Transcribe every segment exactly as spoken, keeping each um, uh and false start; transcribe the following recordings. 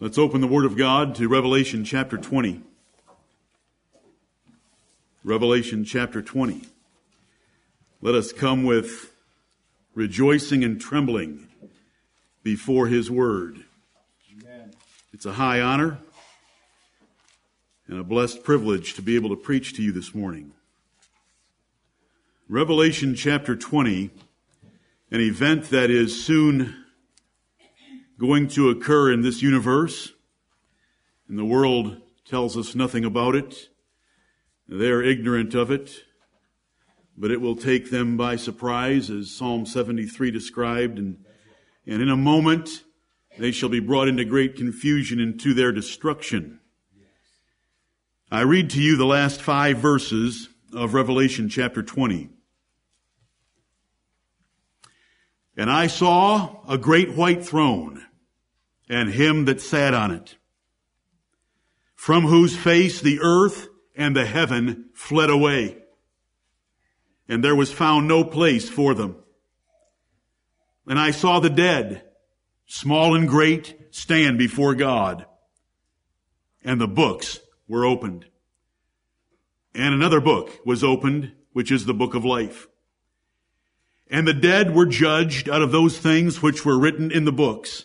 Let's open the Word of God to Revelation chapter twenty. Revelation chapter twenty. Let us come with rejoicing and trembling before His Word. Amen. It's a high honor and a blessed privilege to be able to preach to you this morning. Revelation chapter twenty, an event that is soon going to occur in this universe, and the world tells us nothing about it. They're ignorant of it, but it will take them by surprise, as Psalm seventy-three described, and, and in a moment they shall be brought into great confusion and to their destruction. I read to you the last five verses of Revelation chapter twenty. And I saw a great white throne, and Him that sat on it, from whose face the earth and the heaven fled away, and there was found no place for them. And I saw the dead, small and great, stand before God, and the books were opened. And another book was opened, which is the book of life. And the dead were judged out of those things which were written in the books,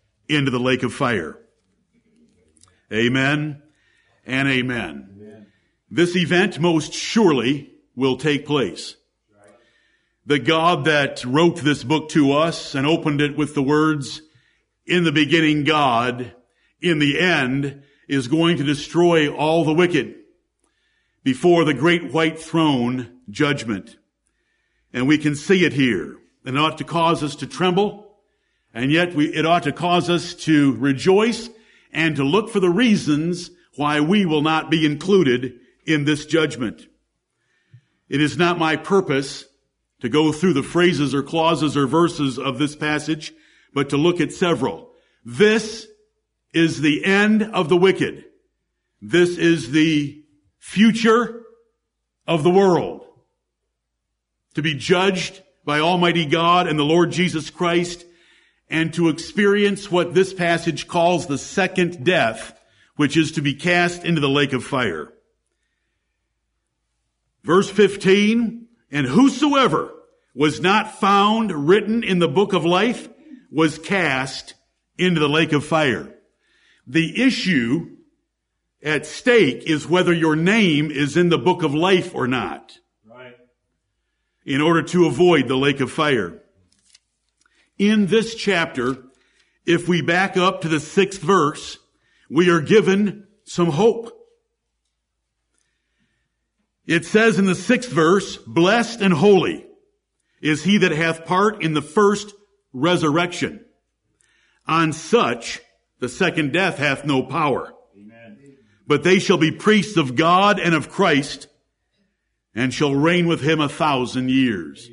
into the lake of fire. Amen and amen. Amen. This event most surely will take place. Right. The God that wrote this book to us and opened it with the words, "In the beginning God, in the end," is going to destroy all the wicked before the great white throne judgment. And we can see it here. It ought to cause us to tremble, and yet we, it ought to cause us to rejoice and to look for the reasons why we will not be included in this judgment. It is not my purpose to go through the phrases or clauses or verses of this passage, but to look at several. This is the end of the wicked. This is the future of the world, to be judged by Almighty God and the Lord Jesus Christ, and to experience what this passage calls the second death, which is to be cast into the lake of fire. Verse fifteen, and whosoever was not found written in the book of life was cast into the lake of fire. The issue at stake is whether your name is in the book of life or not, in order to avoid the lake of fire. In this chapter, if we back up to the sixth verse, we are given some hope. It says in the sixth verse, "Blessed and holy is he that hath part in the first resurrection. On such the second death hath no power. Amen. But they shall be priests of God and of Christ, and shall reign with Him a thousand years."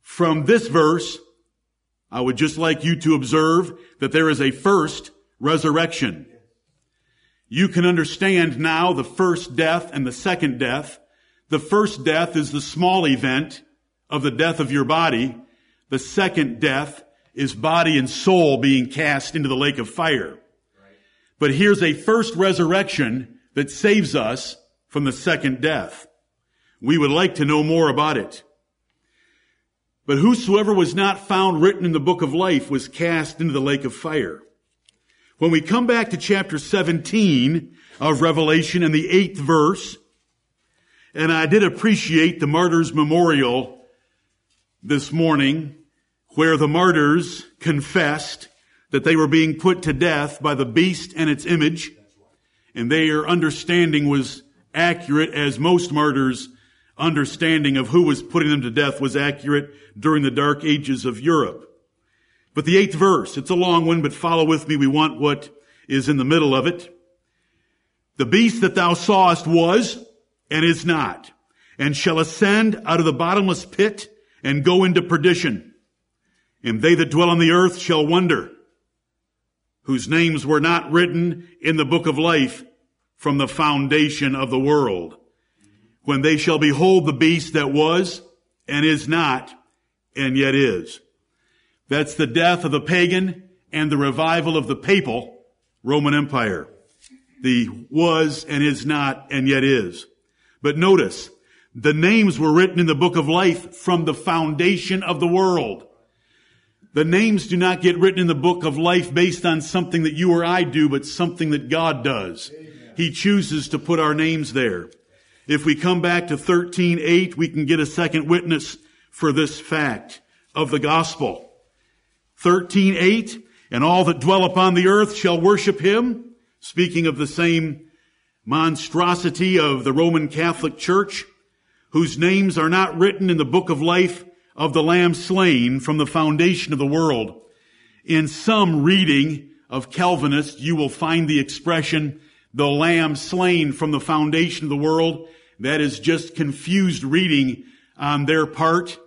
From this verse, I would just like you to observe that there is a first resurrection. You can understand now the first death and the second death. The first death is the small event of the death of your body. The second death is body and soul being cast into the lake of fire. But here's a first resurrection that saves us from the second death. We would like to know more about it. But whosoever was not found written in the book of life was cast into the lake of fire. When we come back to chapter seventeen of Revelation and the eighth verse, and I did appreciate the martyrs' memorial this morning, where the martyrs confessed that they were being put to death by the beast and its image, and their understanding was accurate, as most martyrs' understanding of who was putting them to death was accurate during the dark ages of Europe. But the eighth verse, it's a long one, but follow with me. We want what is in the middle of it. The beast that thou sawest was and is not, and shall ascend out of the bottomless pit and go into perdition. And they that dwell on the earth shall wonder, whose names were not written in the book of life from the foundation of the world, when they shall behold the beast that was and is not and yet is. That's the death of the pagan and the revival of the papal Roman Empire. The was and is not and yet is. But notice, the names were written in the book of life from the foundation of the world. The names do not get written in the book of life based on something that you or I do, but something that God does. Amen. He chooses to put our names there. If we come back to thirteen eight, we can get a second witness for this fact of the gospel. thirteen eight, and all that dwell upon the earth shall worship him. Speaking of the same monstrosity of the Roman Catholic Church, whose names are not written in the book of life of the Lamb slain from the foundation of the world. In some reading of Calvinists, you will find the expression, the Lamb slain from the foundation of the world. That is just confused reading on their part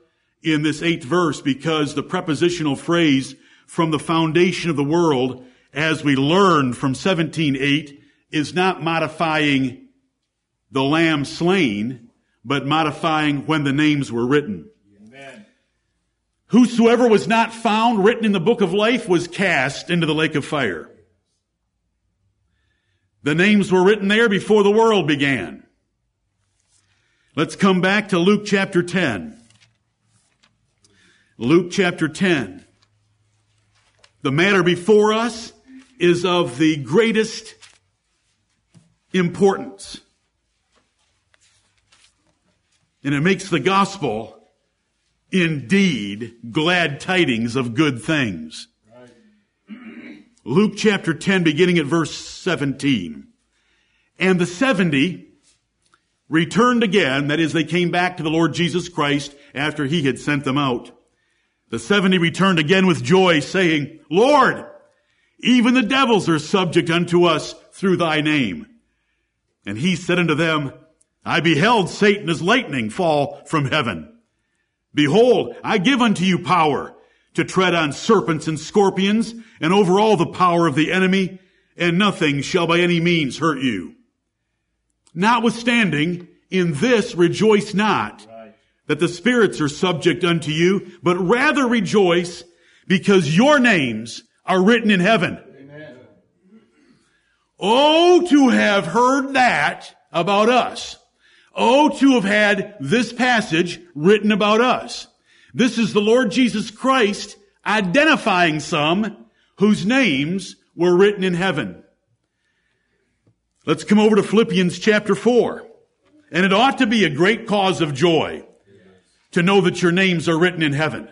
in this eighth verse, because the prepositional phrase, from the foundation of the world, as we learned from seventeen eight, is not modifying the Lamb slain, but modifying when the names were written. Amen. Whosoever was not found written in the book of life was cast into the lake of fire. The names were written there before the world began. Let's come back to Luke chapter ten. Luke chapter ten. The matter before us is of the greatest importance. And it makes the gospel indeed glad tidings of good things. Luke chapter ten, beginning at verse seventeen. And the seventy returned again, that is, they came back to the Lord Jesus Christ after he had sent them out. The seventy returned again with joy, saying, Lord, even the devils are subject unto us through thy name. And he said unto them, I beheld Satan as lightning fall from heaven. Behold, I give unto you power to tread on serpents and scorpions, and over all the power of the enemy, and nothing shall by any means hurt you. Notwithstanding, in this rejoice not, that the spirits are subject unto you, but rather rejoice, because your names are written in heaven. Amen. Oh, to have heard that about us. Oh, to have had this passage written about us. This is the Lord Jesus Christ identifying some whose names were written in heaven. Let's come over to Philippians chapter four. And it ought to be a great cause of joy to know that your names are written in heaven.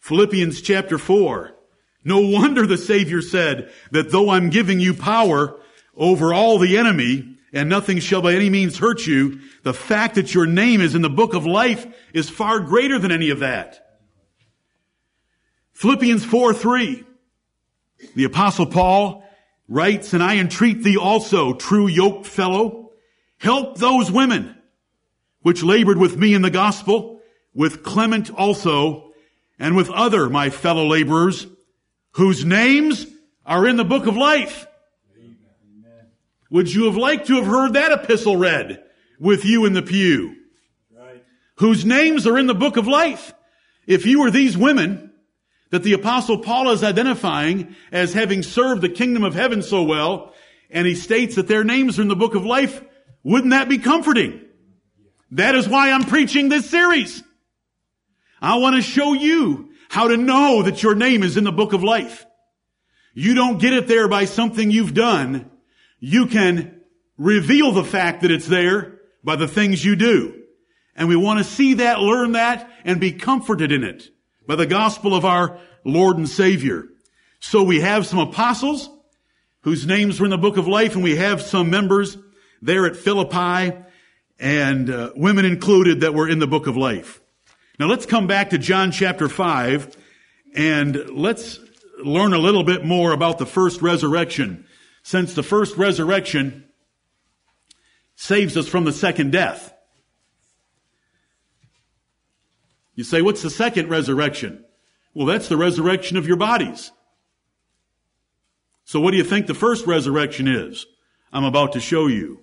Philippians chapter four. No wonder the Savior said that though I'm giving you power over all the enemy, and nothing shall by any means hurt you, the fact that your name is in the book of life is far greater than any of that. Philippians four three, the Apostle Paul writes, And I entreat thee also, true yoke fellow, help those women which labored with me in the gospel, with Clement also, and with other my fellow laborers, whose names are in the book of life. Would you have liked to have heard that epistle read with you in the pew? Right. Whose names are in the book of life? If you were these women that the Apostle Paul is identifying as having served the kingdom of heaven so well, and he states that their names are in the book of life, wouldn't that be comforting? That is why I'm preaching this series. I want to show you how to know that your name is in the book of life. You don't get it there by something you've done. You can reveal the fact that it's there by the things you do. And we want to see that, learn that, and be comforted in it by the gospel of our Lord and Savior. So we have some apostles whose names were in the book of life, and we have some members there at Philippi, and uh, women included, that were in the book of life. Now let's come back to John chapter five, and let's learn a little bit more about the first resurrection, since the first resurrection saves us from the second death. You say, what's the second resurrection? Well, that's the resurrection of your bodies. So what do you think the first resurrection is? I'm about to show you.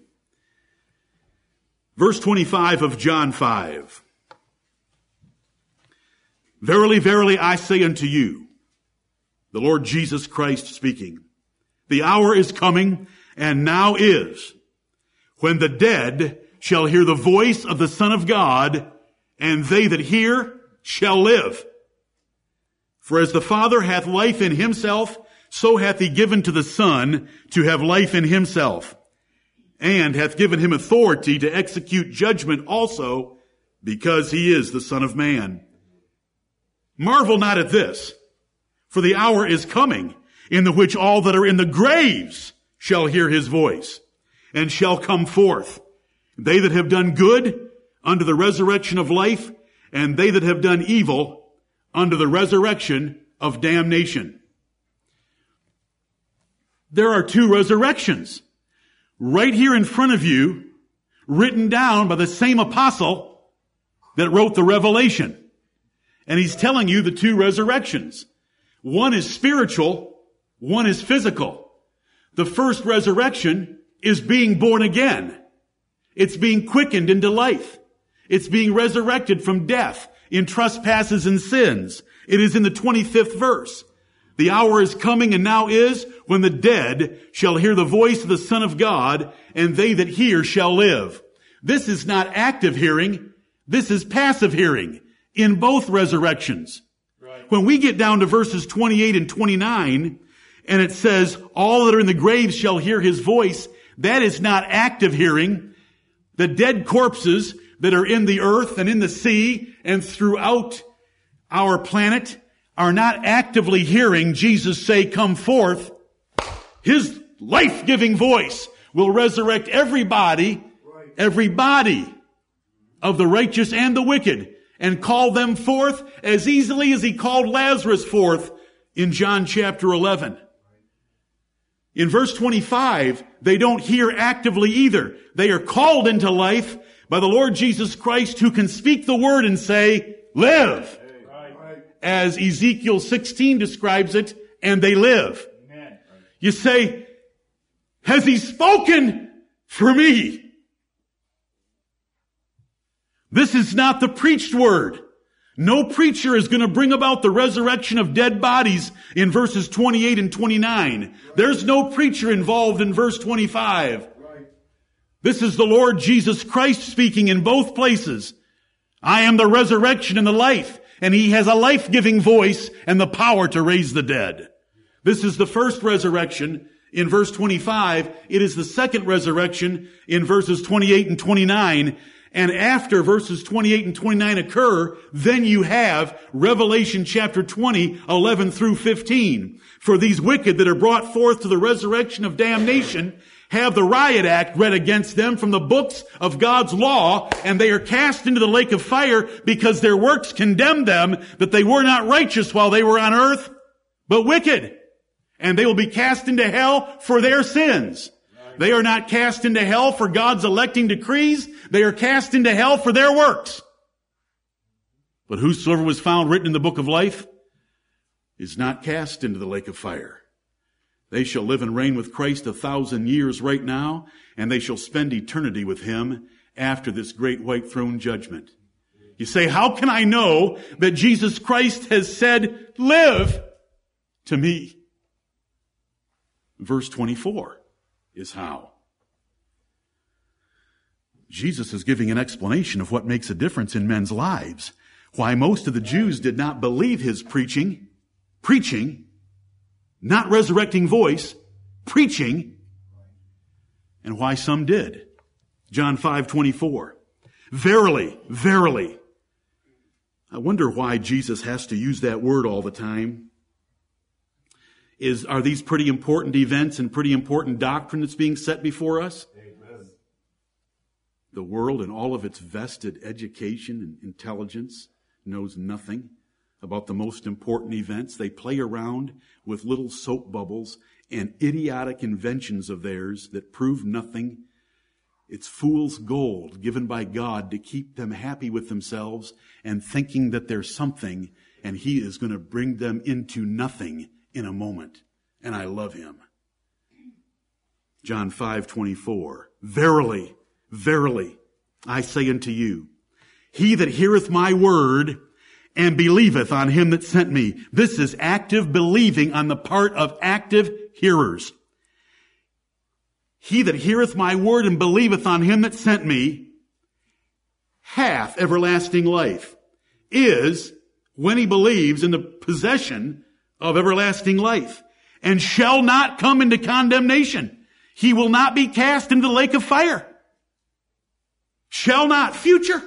Verse twenty-five of John five. Verily, verily, I say unto you, the Lord Jesus Christ speaking, the hour is coming, and now is, when the dead shall hear the voice of the Son of God, and they that hear shall live. For as the Father hath life in himself, so hath he given to the Son to have life in himself, and hath given him authority to execute judgment also, because he is the Son of Man. Marvel not at this, for the hour is coming, in the which all that are in the graves shall hear his voice, and shall come forth, they that have done good unto the resurrection of life, and they that have done evil unto the resurrection of damnation. There are two resurrections right here in front of you, written down by the same apostle that wrote the Revelation. And he's telling you the two resurrections. One is spiritual, one is physical. The first resurrection is being born again. It's being quickened into life. It's being resurrected from death in trespasses and sins. It is in the twenty-fifth verse. The hour is coming, and now is, when the dead shall hear the voice of the Son of God, and they that hear shall live. This is not active hearing. This is passive hearing in both resurrections. Right. When we get down to verses twenty-eight and twenty-nine, and it says, all that are in the graves shall hear his voice, that is not active hearing. The dead corpses that are in the earth and in the sea and throughout our planet are not actively hearing Jesus say, come forth. His life-giving voice will resurrect everybody, everybody of the righteous and the wicked, and call them forth as easily as he called Lazarus forth in John chapter eleven. In verse twenty-five, they don't hear actively either. They are called into life by the Lord Jesus Christ, who can speak the word and say, live, as Ezekiel sixteen describes it, and they live. Amen. You say, has he spoken for me? This is not the preached word. No preacher is going to bring about the resurrection of dead bodies in verses twenty-eight and twenty-nine. Right. There's no preacher involved in verse twenty-five. Right. This is the Lord Jesus Christ speaking in both places. I am the resurrection and the life. And he has a life-giving voice and the power to raise the dead. This is the first resurrection in verse twenty-five. It is the second resurrection in verses twenty-eight and twenty-nine. And after verses twenty-eight and twenty-nine occur, then you have Revelation chapter twenty, eleven through fifteen. For these wicked that are brought forth to the resurrection of damnation have the riot act read against them from the books of God's law, and they are cast into the lake of fire, because their works condemn them, that they were not righteous while they were on earth, but wicked. And they will be cast into hell for their sins. They are not cast into hell for God's electing decrees. They are cast into hell for their works. But whosoever was found written in the book of life is not cast into the lake of fire. They shall live and reign with Christ a thousand years right now, and they shall spend eternity with him after this great white throne judgment. You say, how can I know that Jesus Christ has said, live to me? Verse twenty-four is how. Jesus is giving an explanation of what makes a difference in men's lives, why most of the Jews did not believe his preaching, preaching, not resurrecting voice, preaching, and why some did. John five twenty-four. Verily, verily. I wonder why Jesus has to use that word all the time. Is, are these pretty important events and pretty important doctrine that's being set before us? Amen. The world and all of its vested education and intelligence knows nothing about the most important events. They play around with little soap bubbles and idiotic inventions of theirs that prove nothing. It's fool's gold given by God to keep them happy with themselves and thinking that they're something, and He is going to bring them into nothing in a moment. And I love Him. John five twenty-four, verily, verily, I say unto you, he that heareth my word and believeth on him that sent me. This is active believing on the part of active hearers. He that heareth my word and believeth on him that sent me hath everlasting life, is, when he believes, in the possession of everlasting life, and shall not come into condemnation. He will not be cast into the lake of fire. Shall not, future.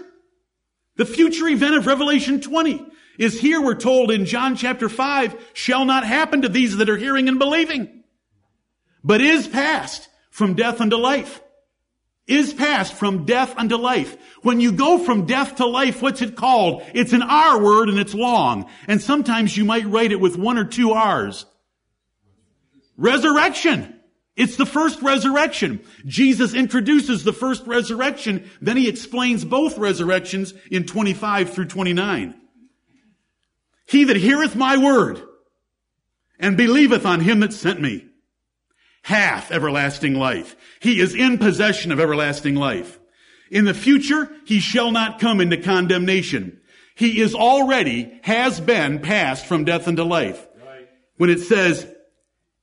The future event of Revelation twenty is here, we're told in John chapter five, shall not happen to these that are hearing and believing, but is past. From death unto life. Is passed from death unto life. When you go from death to life, what's it called? It's an R word and it's long. And sometimes you might write it with one or two R's. Resurrection. It's the first resurrection. Jesus introduces the first resurrection. Then He explains both resurrections in twenty-five through twenty-nine. He that heareth my word and believeth on him that sent me hath everlasting life. He is in possession of everlasting life. In the future, he shall not come into condemnation. He is already, has been, passed from death unto life. Right. When it says,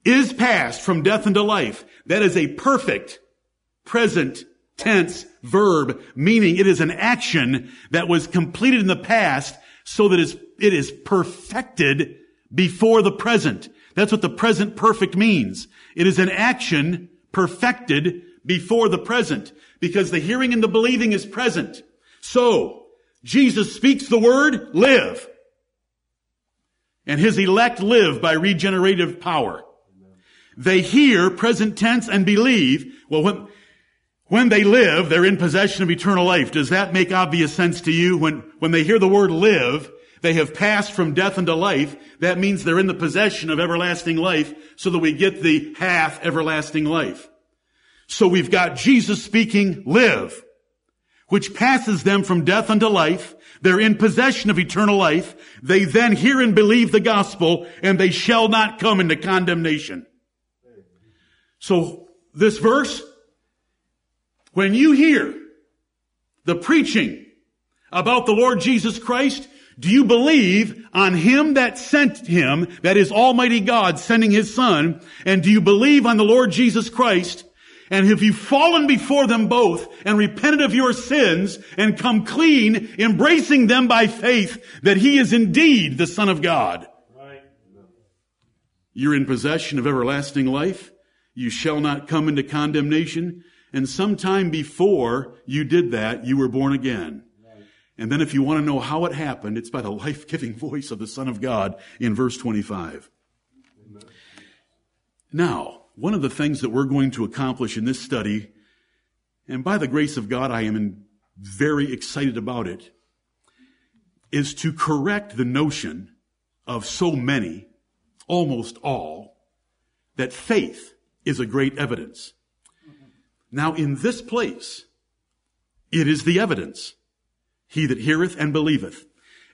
is passed from death unto life, that is a perfect present tense verb, meaning it is an action that was completed in the past so that it is perfected before the present. That's what the present perfect means. It is an action perfected before the present, because the hearing and the believing is present. So, Jesus speaks the word, live. And His elect live by regenerative power. They hear, present tense, and believe. Well, when, when they live, they're in possession of eternal life. Does that make obvious sense to you? When, when they hear the word live, they have passed from death unto life. That means they're in the possession of everlasting life, so that we get the half everlasting life. So we've got Jesus speaking, live, which passes them from death unto life. They're in possession of eternal life. They then hear and believe the gospel, and they shall not come into condemnation. So this verse, when you hear the preaching about the Lord Jesus Christ, do you believe on Him that sent Him, that is Almighty God sending His Son, and do you believe on the Lord Jesus Christ? And have you fallen before them both and repented of your sins and come clean, embracing them by faith that He is indeed the Son of God? Right. You're in possession of everlasting life. You shall not come into condemnation. And sometime before you did that, you were born again. And then if you want to know how it happened, it's by the life-giving voice of the Son of God in verse twenty-five. Amen. Now, one of the things that we're going to accomplish in this study, and by the grace of God, I am very excited about it, is to correct the notion of so many, almost all, that faith is a great evidence. Now, in this place, it is the evidence. He that heareth and believeth.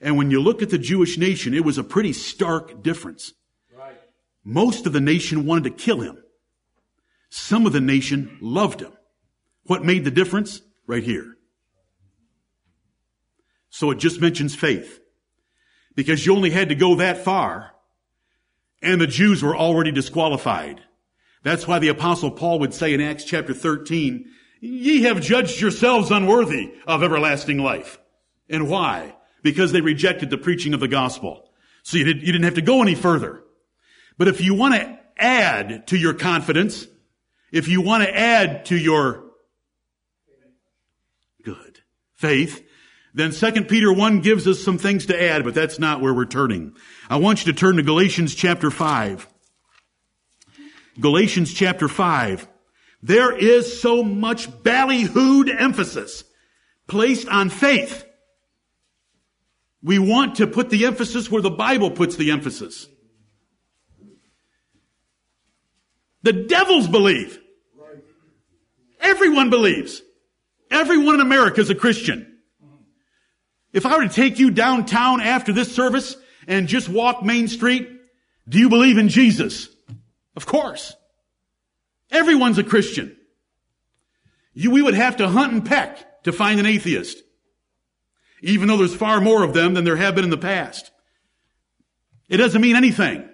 And when you look at the Jewish nation, it was a pretty stark difference. Right. Most of the nation wanted to kill Him. Some of the nation loved Him. What made the difference? Right here. So it just mentions faith. Because you only had to go that far, and the Jews were already disqualified. That's why the Apostle Paul would say in Acts chapter thirteen, ye have judged yourselves unworthy of everlasting life. And why? Because they rejected the preaching of the gospel. So you didn't, you didn't have to go any further. But if you want to add to your confidence, if you want to add to your good faith, then Second Peter one gives us some things to add, but that's not where we're turning. I want you to turn to Galatians chapter five. Galatians chapter five. There is so much ballyhooed emphasis placed on faith. We want to put the emphasis where the Bible puts the emphasis. The devils believe. Everyone believes. Everyone in America is a Christian. If I were to take you downtown after this service and just walk Main Street, do you believe in Jesus? Of course. Everyone's a Christian. You, we would have to hunt and peck to find an atheist, even though there's far more of them than there have been in the past. It doesn't mean anything.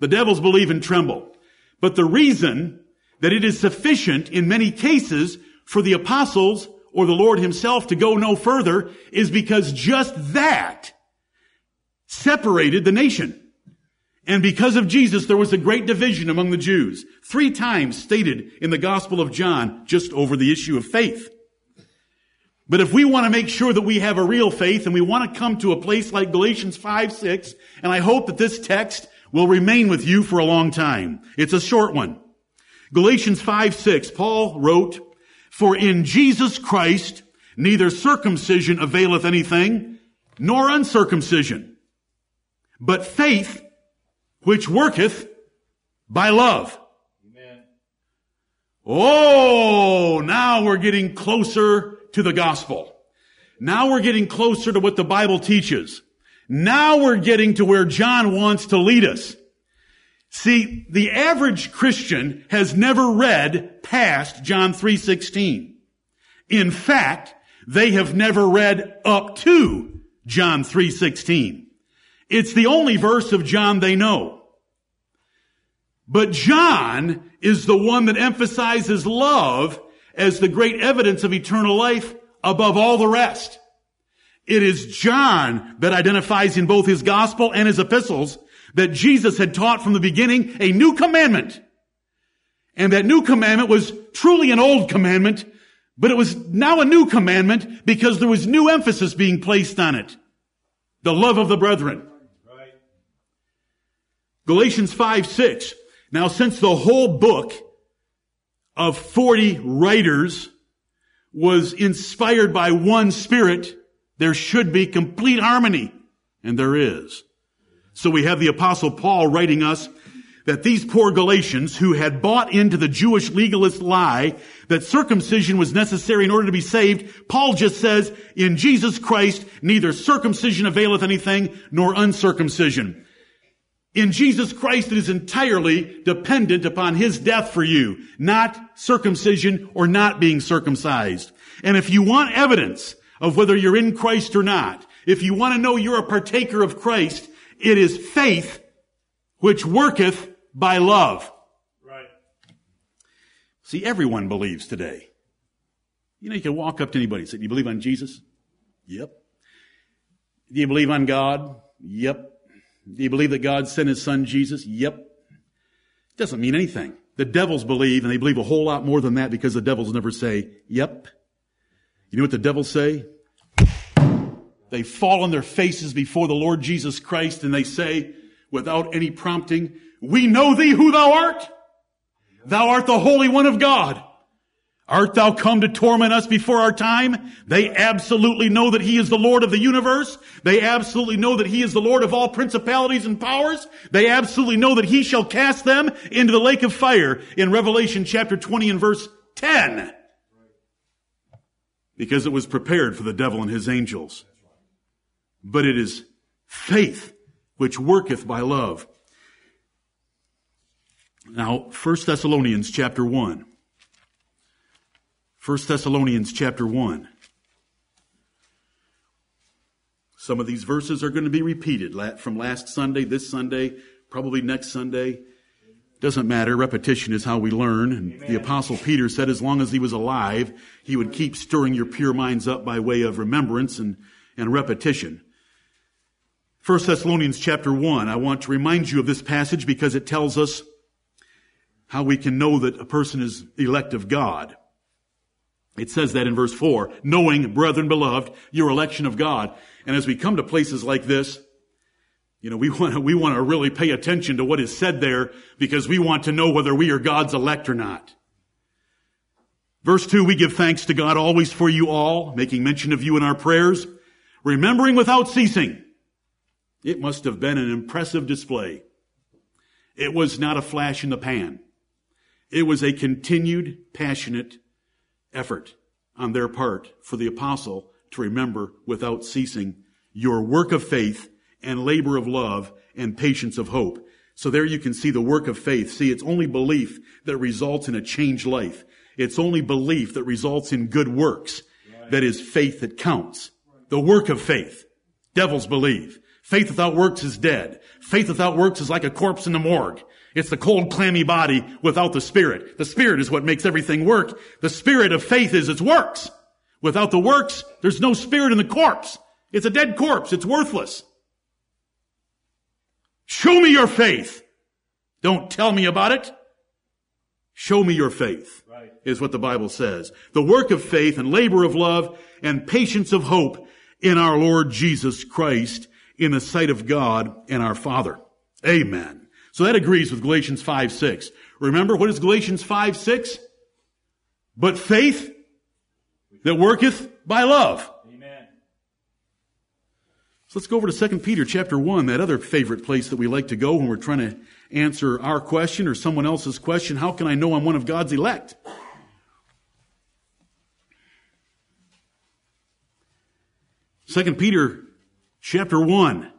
The devils believe and tremble. But the reason that it is sufficient in many cases for the apostles or the Lord himself to go no further is because just that separated the nation. And because of Jesus, there was a great division among the Jews, three times stated in the Gospel of John, just over the issue of faith. But if we want to make sure that we have a real faith and we want to come to a place like Galatians five six, and I hope that this text will remain with you for a long time. It's a short one. Galatians five six, Paul wrote, "For in Jesus Christ neither circumcision availeth anything, nor uncircumcision, but faith which worketh by love." Amen. Oh, now we're getting closer to the gospel. Now we're getting closer to what the Bible teaches. Now we're getting to where John wants to lead us. See, the average Christian has never read past John three sixteen. In fact, they have never read up to John three sixteen. It's the only verse of John they know. But John is the one that emphasizes love as the great evidence of eternal life above all the rest. It is John that identifies in both his gospel and his epistles that Jesus had taught from the beginning a new commandment. And that new commandment was truly an old commandment, but it was now a new commandment because there was new emphasis being placed on it. The love of the brethren. Galatians five six. Now, since the whole book of forty writers was inspired by one Spirit, there should be complete harmony. And there is. So we have the Apostle Paul writing us that these poor Galatians who had bought into the Jewish legalist lie that circumcision was necessary in order to be saved, Paul just says, in Jesus Christ, neither circumcision availeth anything nor uncircumcision. In Jesus Christ, it is entirely dependent upon his death for you, not circumcision or not being circumcised. And if you want evidence of whether you're in Christ or not, if you want to know you're a partaker of Christ, it is faith which worketh by love. Right. See, everyone believes today. You know, you can walk up to anybody and say, do you believe on Jesus? Yep. Do you believe on God? Yep. Do you believe that God sent his son Jesus? Yep. It doesn't mean anything. The devils believe, and they believe a whole lot more than that because the devils never say, yep. You know what the devils say? They fall on their faces before the Lord Jesus Christ and they say, without any prompting, we know thee who thou art. Thou art the Holy One of God. Art thou come to torment us before our time? They absolutely know that he is the Lord of the universe. They absolutely know that he is the Lord of all principalities and powers. They absolutely know that he shall cast them into the lake of fire in Revelation chapter twenty and verse ten. Because it was prepared for the devil and his angels. But it is faith which worketh by love. Now, First Thessalonians chapter one. First Thessalonians chapter one. Some of these verses are going to be repeated from last Sunday, this Sunday, probably next Sunday. Doesn't matter. Repetition is how we learn. And the Apostle Peter said as long as he was alive, he would keep stirring your pure minds up by way of remembrance and, and repetition. First Thessalonians chapter one. I want to remind you of this passage because it tells us how we can know that a person is elect of God. It says that in verse four, knowing, brethren beloved, your election of God. And as we come to places like this, you know, we want to, we want to really pay attention to what is said there because we want to know whether we are God's elect or not. Verse two, we give thanks to God always for you all, making mention of you in our prayers, remembering without ceasing. It must have been an impressive display. It was not a flash in the pan. It was a continued, passionate effort on their part for the apostle to remember without ceasing your work of faith and labor of love and patience of hope. So there you can see the work of faith. See, it's only belief that results in a changed life. It's only belief that results in good works. That is faith that counts. The work of faith. Devils believe. Faith without works is dead. Faith without works is like a corpse in the morgue. It's the cold, clammy body without the Spirit. The Spirit is what makes everything work. The spirit of faith is its works. Without the works, there's no spirit in the corpse. It's a dead corpse. It's worthless. Show me your faith. Don't tell me about it. Show me your faith, right, is what the Bible says. The work of faith and labor of love and patience of hope in our Lord Jesus Christ in the sight of God and our Father. Amen. So that agrees with Galatians five six. Remember, what is Galatians five six? But faith that worketh by love. Amen. So let's go over to Second Peter chapter one, that other favorite place that we like to go when we're trying to answer our question or someone else's question. How can I know I'm one of God's elect? Second Peter chapter one.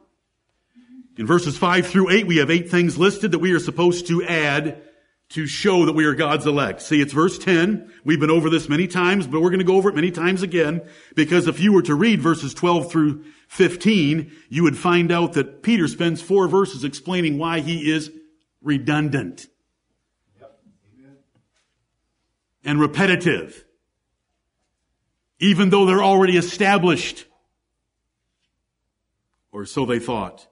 In verses five through eight, we have eight things listed that we are supposed to add to show that we are God's elect. See, it's verse ten. We've been over this many times, but we're going to go over it many times again, because if you were to read verses twelve through fifteen, you would find out that Peter spends four verses explaining why he is redundant and repetitive, even though they're already established, or so they thought,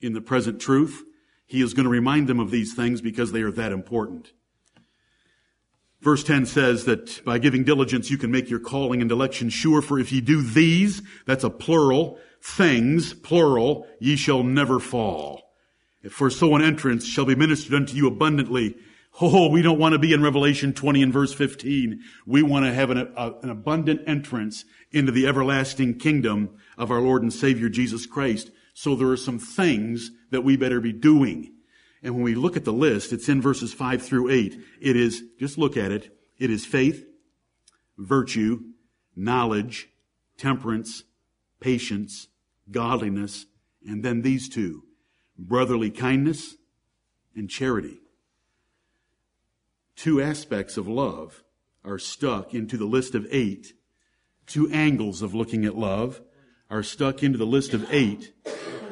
in the present truth. He is going to remind them of these things because they are that important. Verse ten says that by giving diligence you can make your calling and election sure, for if ye do these, that's a plural, things, plural, ye shall never fall. For so an entrance shall be ministered unto you abundantly. Oh, we don't want to be in Revelation twenty and verse fifteen. We want to have an, a, an abundant entrance into the everlasting kingdom of our Lord and Savior Jesus Christ. So there are some things that we better be doing. And when we look at the list, it's in verses five through eight. It is, just look at it, it is faith, virtue, knowledge, temperance, patience, godliness, and then these two, brotherly kindness and charity. Two aspects of love are stuck into the list of eight. Two angles of looking at love are stuck into the list of eight,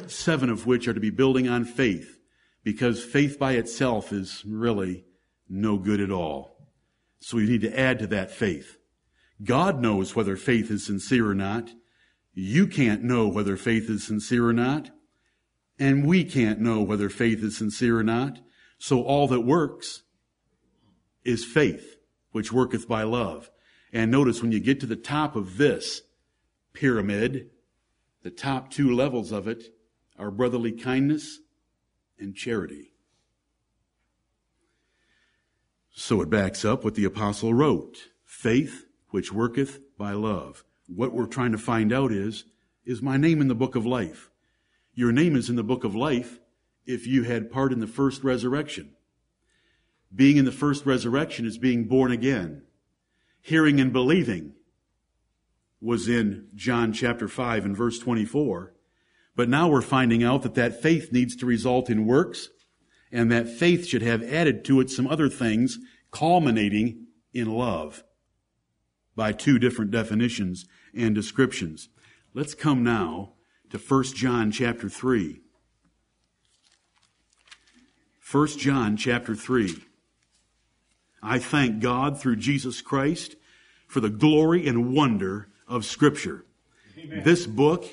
seven of which are to be building on faith, because faith by itself is really no good at all. So we need to add to that faith. God knows whether faith is sincere or not. You can't know whether faith is sincere or not. And we can't know whether faith is sincere or not. So all that works is faith, which worketh by love. And notice when you get to the top of this pyramid, the top two levels of it are brotherly kindness and charity. So it backs up what the apostle wrote, faith which worketh by love. What we're trying to find out is, is my name in the book of life? Your name is in the book of life if you had part in the first resurrection. Being in the first resurrection is being born again. Hearing and believing was in John chapter five and verse twenty-four. But now we're finding out that that faith needs to result in works, and that faith should have added to it some other things, culminating in love by two different definitions and descriptions. Let's come now to First John chapter three. First John chapter three. I thank God through Jesus Christ for the glory and wonder of Scripture. Amen. This book,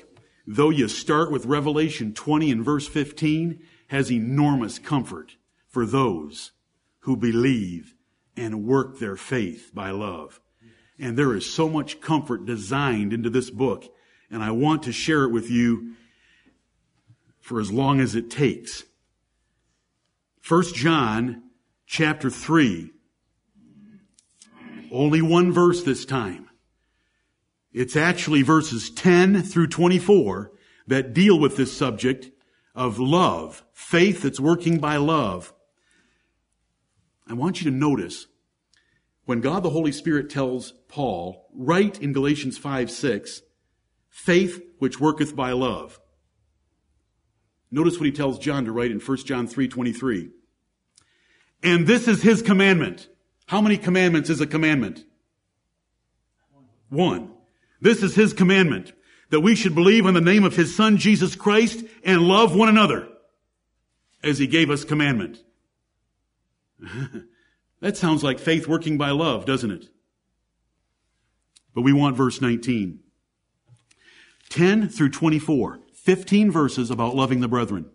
though you start with Revelation twenty and verse fifteen, has enormous comfort for those who believe and work their faith by love. And there is so much comfort designed into this book, and I want to share it with you for as long as it takes. First John chapter three, only one verse this time. It's actually verses ten through twenty-four that deal with this subject of love, faith that's working by love. I want you to notice when God the Holy Spirit tells Paul, write in Galatians five six, faith which worketh by love. Notice what he tells John to write in First John three twenty-three. And this is his commandment. How many commandments is a commandment? One. This is his commandment, that we should believe in the name of his Son, Jesus Christ, and love one another as he gave us commandment. That sounds like faith working by love, doesn't it? But we want verse nineteen. ten through twenty-four, fifteen verses about loving the brethren.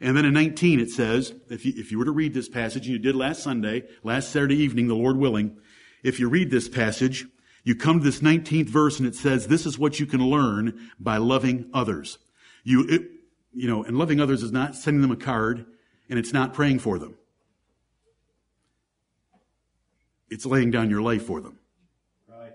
And then in nineteen it says, if you, if you were to read this passage, and you did last Sunday, last Saturday evening, the Lord willing, if you read this passage, you come to this nineteenth verse and it says, this is what you can learn by loving others. You, it, you know, and loving others is not sending them a card, and it's not praying for them. It's laying down your life for them. Right.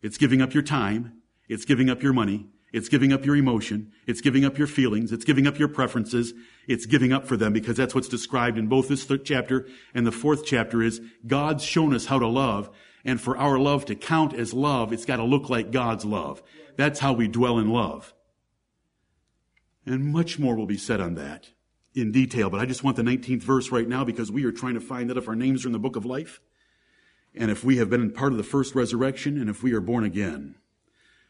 It's giving up your time. It's giving up your money. It's giving up your emotion. It's giving up your feelings. It's giving up your preferences. It's giving up for them, because that's what's described in both this third chapter and the fourth chapter. Is God's shown us how to love. And for our love to count as love, it's got to look like God's love. That's how we dwell in love. And much more will be said on that in detail. But I just want the nineteenth verse right now, because we are trying to find out if our names are in the book of life, and if we have been part of the first resurrection, and if we are born again.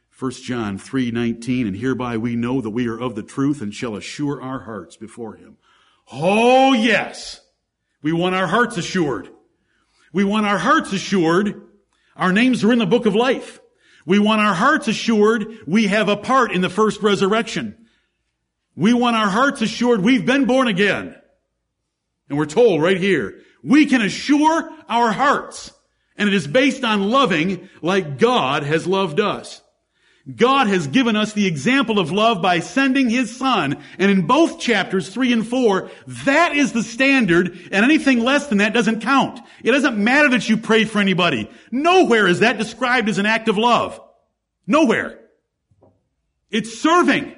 First John three nineteen, and hereby we know that we are of the truth and shall assure our hearts before him. Oh, yes. We want our hearts assured. We want our hearts assured. Our names are in the book of life. We want our hearts assured we have a part in the first resurrection. We want our hearts assured we've been born again. And we're told right here, we can assure our hearts. And it is based on loving like God has loved us. God has given us the example of love by sending his Son. And in both chapters, three and four, that is the standard, and anything less than that doesn't count. It doesn't matter that you prayed for anybody. Nowhere is that described as an act of love. Nowhere. It's serving.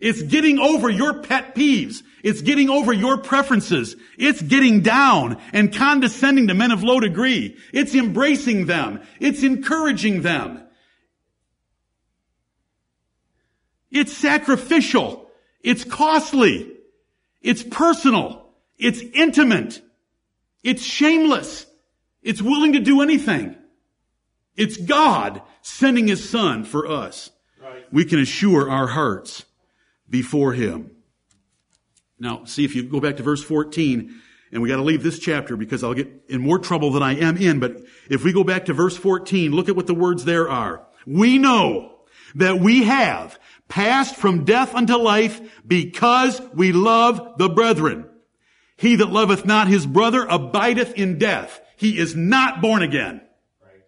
It's getting over your pet peeves. It's getting over your preferences. It's getting down and condescending to men of low degree. It's embracing them. It's encouraging them. It's sacrificial. It's costly. It's personal. It's intimate. It's shameless. It's willing to do anything. It's God sending his Son for us. Right. We can assure our hearts before him. Now, see, if you go back to verse fourteen, and we got to leave this chapter because I'll get in more trouble than I am in, but if we go back to verse fourteen, look at what the words there are. We know that we have passed from death unto life because we love the brethren. He that loveth not his brother abideth in death. He is not born again. Right.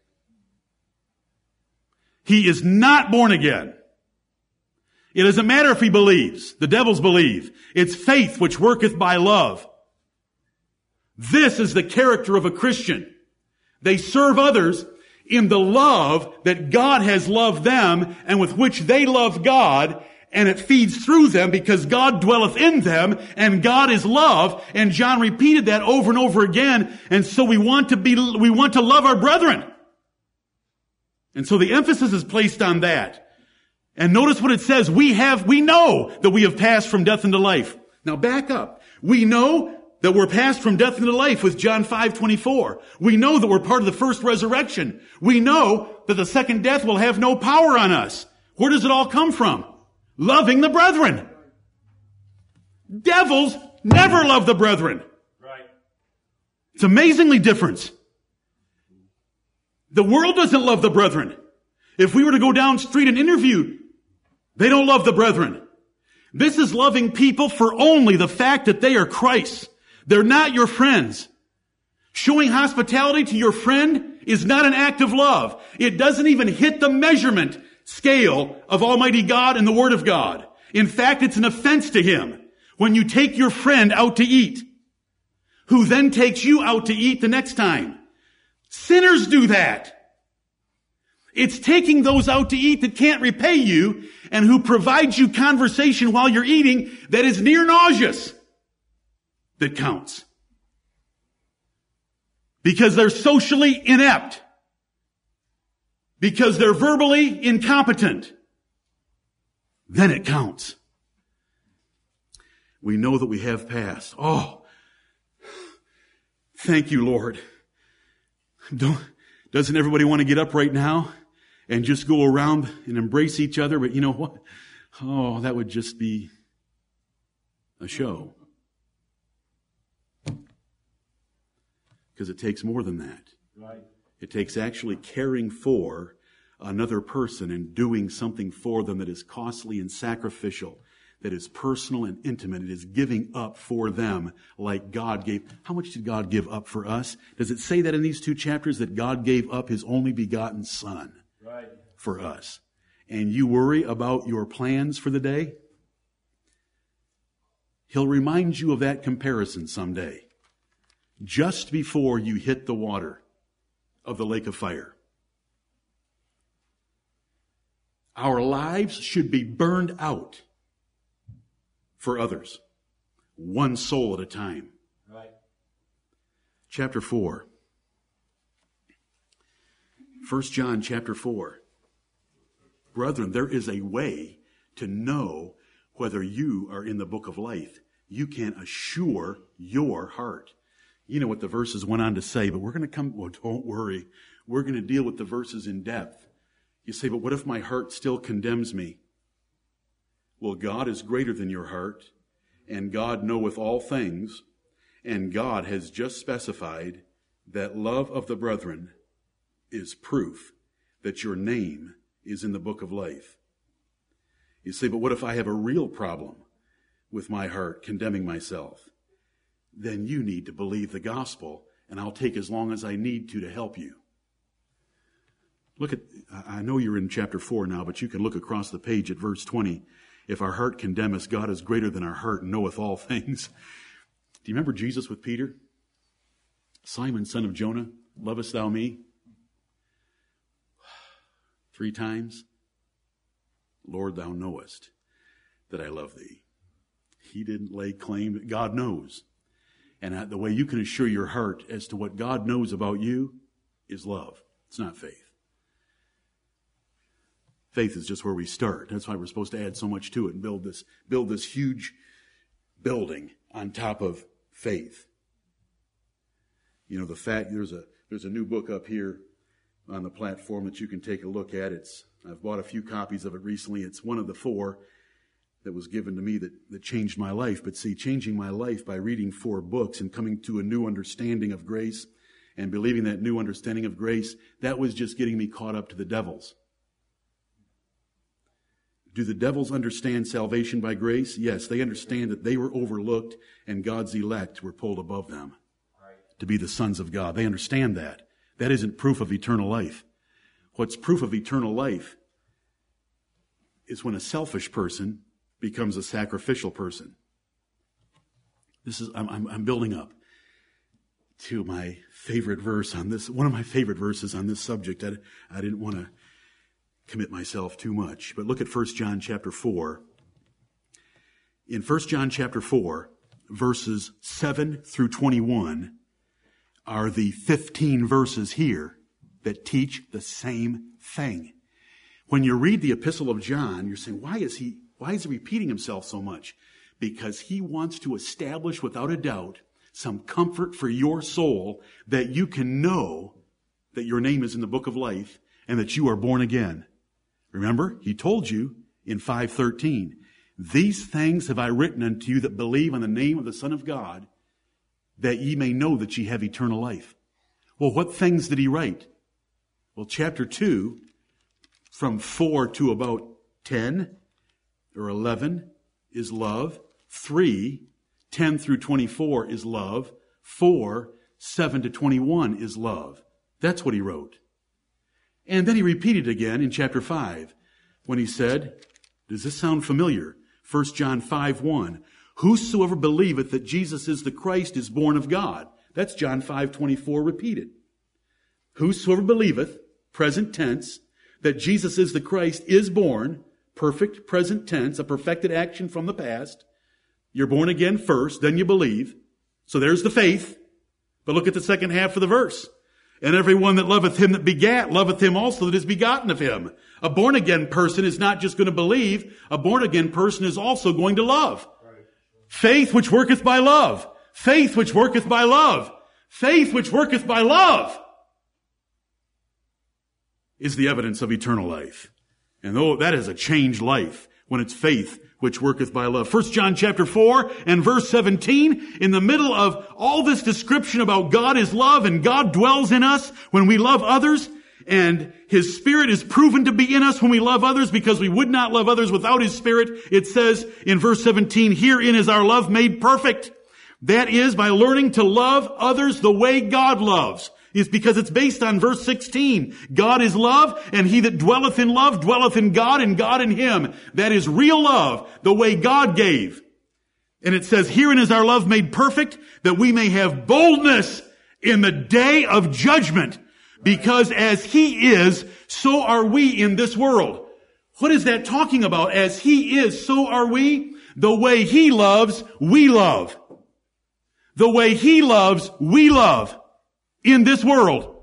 He is not born again. It doesn't matter if he believes. The devils believe. It's faith which worketh by love. This is the character of a Christian. They serve others in the love that God has loved them, and with which they love God, and it feeds through them because God dwelleth in them, and God is love. And John repeated that over and over again. And so we want to be, we want to love our brethren. And so the emphasis is placed on that. And notice what it says. We have, we know that we have passed from death into life. Now back up. We know that we're passed from death into life with John five twenty-four. We know that we're part of the first resurrection. We know that the second death will have no power on us. Where does it all come from? Loving the brethren. Devils never love the brethren. Right. It's amazingly different. The world doesn't love the brethren. If we were to go down street and interview, they don't love the brethren. This is loving people for only the fact that they are Christ's. They're not your friends. Showing hospitality to your friend is not an act of love. It doesn't even hit the measurement scale of Almighty God and the Word of God. In fact, it's an offense to Him when you take your friend out to eat, who then takes you out to eat the next time. Sinners do that. It's taking those out to eat that can't repay you and who provides you conversation while you're eating that is near nauseous that counts. Because they're socially inept. Because they're verbally incompetent. Then it counts. We know that we have passed. Oh, thank you, Lord. Don't, doesn't everybody want to get up right now and just go around and embrace each other? But you know what? Oh, that would just be a show. Because it takes more than that. Right. It takes actually caring for another person and doing something for them that is costly and sacrificial, that is personal and intimate. It is giving up for them like God gave. How much did God give up for us? Does it say that in these two chapters that God gave up his only begotten Son right. for us? And you worry about your plans for the day? He'll remind you of that comparison someday. Just before you hit the water of the lake of fire. Our lives should be burned out for others, one soul at a time. Right. Chapter four. First John chapter four. Brethren, there is a way to know whether you are in the book of life. You can assure your heart. You know what the verses went on to say, but we're going to come, well, don't worry. We're going to deal with the verses in depth. You say, but what if my heart still condemns me? Well, God is greater than your heart, and God knoweth all things, and God has just specified that love of the brethren is proof that your name is in the book of life. You say, but what if I have a real problem with my heart condemning myself? Then you need to believe the gospel, and I'll take as long as I need to to help you. Look at, I know you're in chapter four now, but you can look across the page at verse twenty. If our heart condemn us, God is greater than our heart and knoweth all things. Do you remember Jesus with Peter? Simon, son of Jonah, lovest thou me? Three times. Lord, thou knowest that I love thee. He didn't lay claim. God knows. And the way you can assure your heart as to what God knows about you is love. It's not faith. Faith is just where we start. That's why we're supposed to add so much to it and build this, build this huge building on top of faith. You know, the fact, there's a, there's a new book up here on the platform that you can take a look at. It's, I've bought a few copies of it recently. It's one of the four that was given to me that, that changed my life. But see, changing my life by reading four books and coming to a new understanding of grace and believing that new understanding of grace, that was just getting me caught up to the devils. Do the devils understand salvation by grace? Yes, they understand that they were overlooked and God's elect were pulled above them right. to be the sons of God. They understand that. That isn't proof of eternal life. What's proof of eternal life is when a selfish person becomes a sacrificial person. This is I'm, I'm, I'm building up to my favorite verse on this. One of my favorite verses on this subject. I, I didn't want to commit myself too much, but look at First John chapter four. In First John chapter four, verses seven through twenty-one are the fifteen verses here that teach the same thing. When you read the Epistle of John, you're saying, why is he Why is he repeating himself so much? Because he wants to establish without a doubt some comfort for your soul that you can know that your name is in the book of life and that you are born again. Remember, he told you in five thirteen, these things have I written unto you that believe on the name of the Son of God, that ye may know that ye have eternal life. Well, what things did he write? Well, chapter two, from four to about ten, or eleven is love. three, ten through twenty-four is love. four, seven to twenty-one is love. That's what he wrote. And then he repeated again in chapter five when he said, does this sound familiar? First John five one, whosoever believeth that Jesus is the Christ is born of God. That's John five twenty-four repeated. Whosoever believeth, present tense, that Jesus is the Christ is born, perfect present tense, a perfected action from the past. You're born again first, then you believe. So there's the faith. But look at the second half of the verse. And everyone that loveth him that begat, loveth him also that is begotten of him. A born-again person is not just going to believe. A born-again person is also going to love. Right. Faith which worketh by love. Faith which worketh by love. Faith which worketh by love is the evidence of eternal life. And though that is a changed life when it's faith which worketh by love. First John chapter four and verse seventeen, in the middle of all this description about God is love and God dwells in us when we love others, and His Spirit is proven to be in us when we love others, because we would not love others without His Spirit. It says in verse seventeen, herein is our love made perfect. That is by learning to love others the way God loves. Is because it's based on verse sixteen. God is love, and he that dwelleth in love dwelleth in God, and God in him. That is real love, the way God gave. And it says, herein is our love made perfect, that we may have boldness in the day of judgment. Because as he is, so are we in this world. What is that talking about? As he is, so are we. The way he loves, we love. The way he loves, we love. In this world,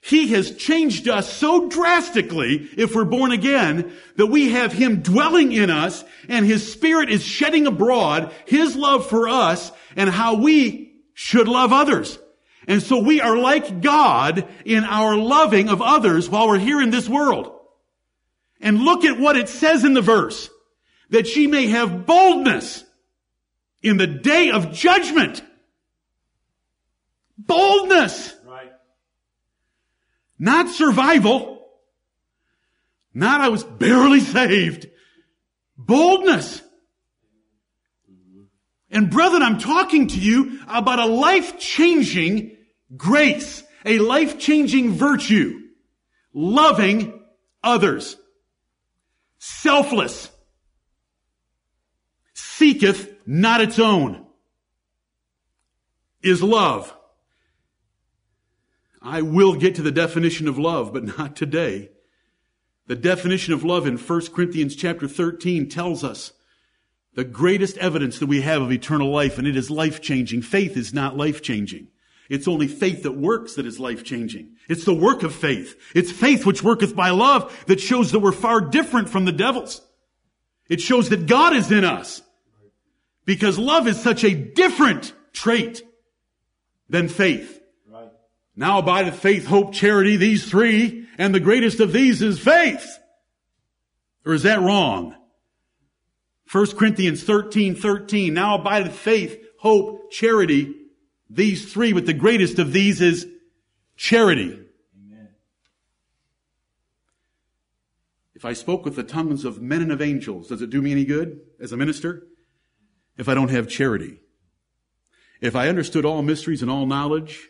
he has changed us so drastically, if we're born again, that we have him dwelling in us, and his Spirit is shedding abroad his love for us and how we should love others. And so we are like God in our loving of others while we're here in this world. And look at what it says in the verse, that ye may have boldness in the day of judgment. Boldness. Right. Not survival. Not I was barely saved. Boldness. Mm-hmm. And brethren, I'm talking to you about a life-changing grace, a life-changing virtue. Loving others. Selfless. Seeketh not its own. Is love. I will get to the definition of love, but not today. The definition of love in First Corinthians chapter thirteen tells us the greatest evidence that we have of eternal life, and it is life-changing. Faith is not life-changing. It's only faith that works that is life-changing. It's the work of faith. It's faith which worketh by love that shows that we're far different from the devils. It shows that God is in us, because love is such a different trait than faith. Now abideth faith, hope, charity, these three, and the greatest of these is faith. Or is that wrong? First Corinthians thirteen, thirteen, now abideth faith, hope, charity, these three, but the greatest of these is charity. Amen. If I spoke with the tongues of men and of angels, does it do me any good as a minister? If I don't have charity. If I understood all mysteries and all knowledge,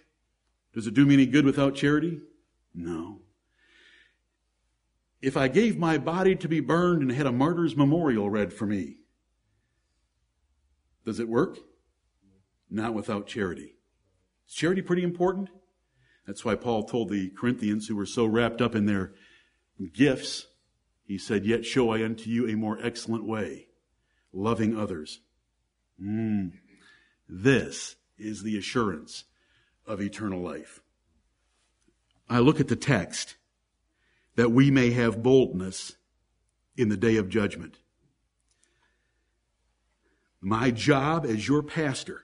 does it do me any good without charity? No. If I gave my body to be burned and had a martyr's memorial read for me, does it work? Not without charity. Is charity pretty important? That's why Paul told the Corinthians, who were so wrapped up in their gifts, he said, yet show I unto you a more excellent way, loving others. Mm. This is the assurance of eternal life. I look at the text, that we may have boldness in the day of judgment. My job as your pastor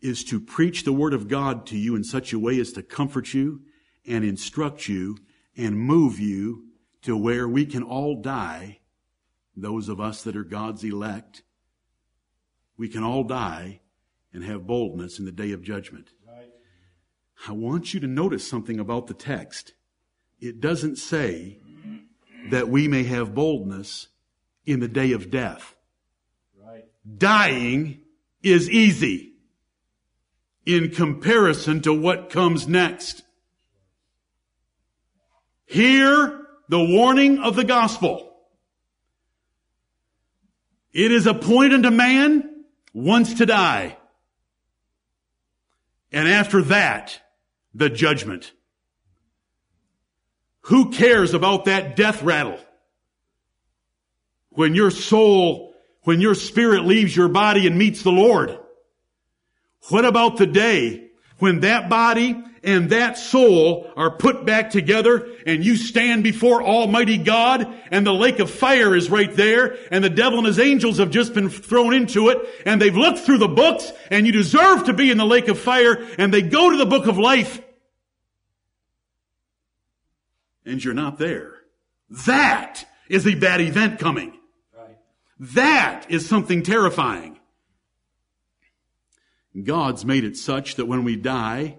is to preach the Word of God to you in such a way as to comfort you and instruct you and move you to where we can all die, those of us that are God's elect. We can all die and have boldness in the day of judgment. Right. I want you to notice something about the text. It doesn't say that we may have boldness in the day of death. Right. Dying is easy in comparison to what comes next. Hear the warning of the gospel. It is appointed unto man once to die. And after that, the judgment. Who cares about that death rattle? When your soul, when your spirit leaves your body and meets the Lord, what about the day when that body and that soul are put back together and you stand before Almighty God and the lake of fire is right there and the devil and his angels have just been thrown into it and they've looked through the books and you deserve to be in the lake of fire and they go to the book of life and you're not there. That is a bad event coming. Right. That is something terrifying. God's made it such that when we die,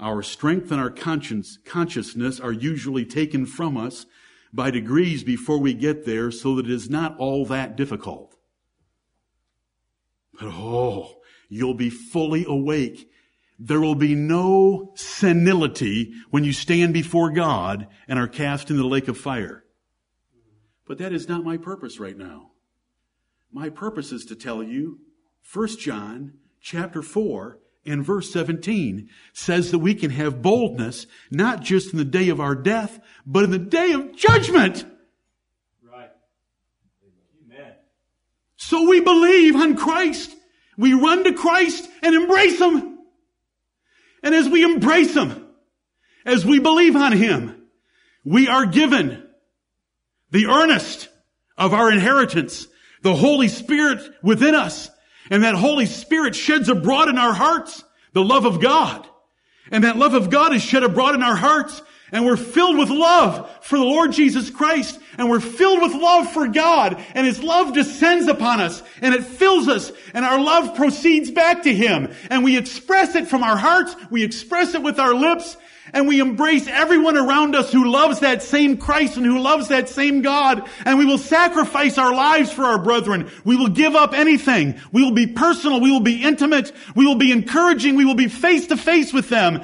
our strength and our conscience, consciousness are usually taken from us by degrees before we get there, so that it is not all that difficult. But oh, you'll be fully awake. There will be no senility when you stand before God and are cast in the lake of fire. But that is not my purpose right now. My purpose is to tell you, First John Chapter four and verse seventeen says that we can have boldness, not just in the day of our death, but in the day of judgment. Right. Amen. So we believe on Christ. We run to Christ and embrace Him. And as we embrace Him, as we believe on Him, we are given the earnest of our inheritance, the Holy Spirit within us. And that Holy Spirit sheds abroad in our hearts the love of God. And that love of God is shed abroad in our hearts. And we're filled with love for the Lord Jesus Christ. And we're filled with love for God. And His love descends upon us. And it fills us. And our love proceeds back to Him. And we express it from our hearts. We express it with our lips. And we embrace everyone around us who loves that same Christ and who loves that same God. And we will sacrifice our lives for our brethren. We will give up anything. We will be personal. We will be intimate. We will be encouraging. We will be face to face with them.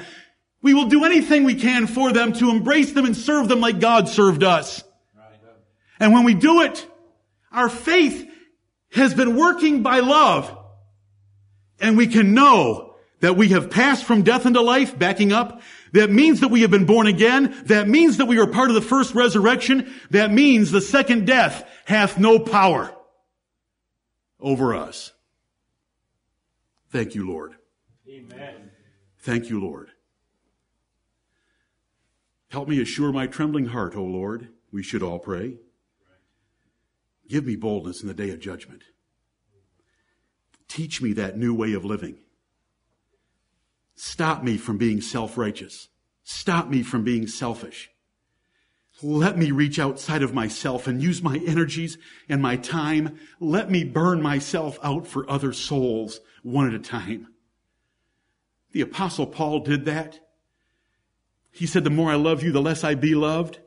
We will do anything we can for them to embrace them and serve them like God served us. And when we do it, our faith has been working by love. And we can know that we have passed from death into life, backing up. That means that we have been born again. That means that we are part of the first resurrection. That means the second death hath no power over us. Thank you, Lord. Amen. Thank you, Lord. Help me assure my trembling heart, O Lord. We should all pray. Give me boldness in the day of judgment. Teach me that new way of living. Stop me from being self-righteous. Stop me from being selfish. Let me reach outside of myself and use my energies and my time. Let me burn myself out for other souls one at a time. The Apostle Paul did that. He said, the more I love you, the less I be loved.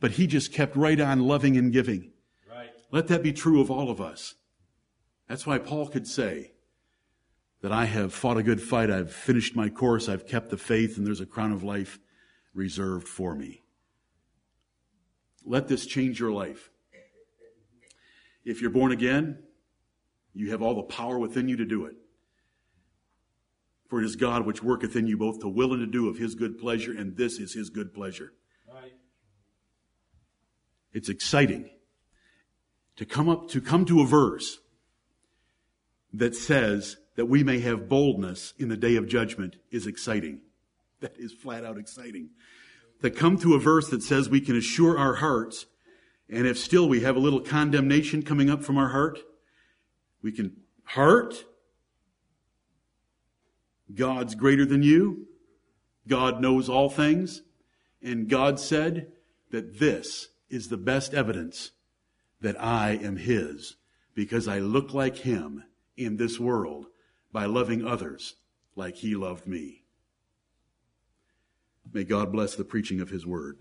But he just kept right on loving and giving. Right. Let that be true of all of us. That's why Paul could say, that I have fought a good fight, I've finished my course, I've kept the faith, and there's a crown of life reserved for me. Let this change your life. If you're born again, you have all the power within you to do it. For it is God which worketh in you both to will and to do of His good pleasure, and this is His good pleasure. Right. It's exciting to come up to come to a verse that says, that we may have boldness in the day of judgment is exciting. That is flat out exciting. To come to a verse that says we can assure our hearts, and if still we have a little condemnation coming up from our heart, we can heart, God's greater than you, God knows all things, and God said that this is the best evidence that I am His, because I look like Him in this world, by loving others like He loved me. May God bless the preaching of His word.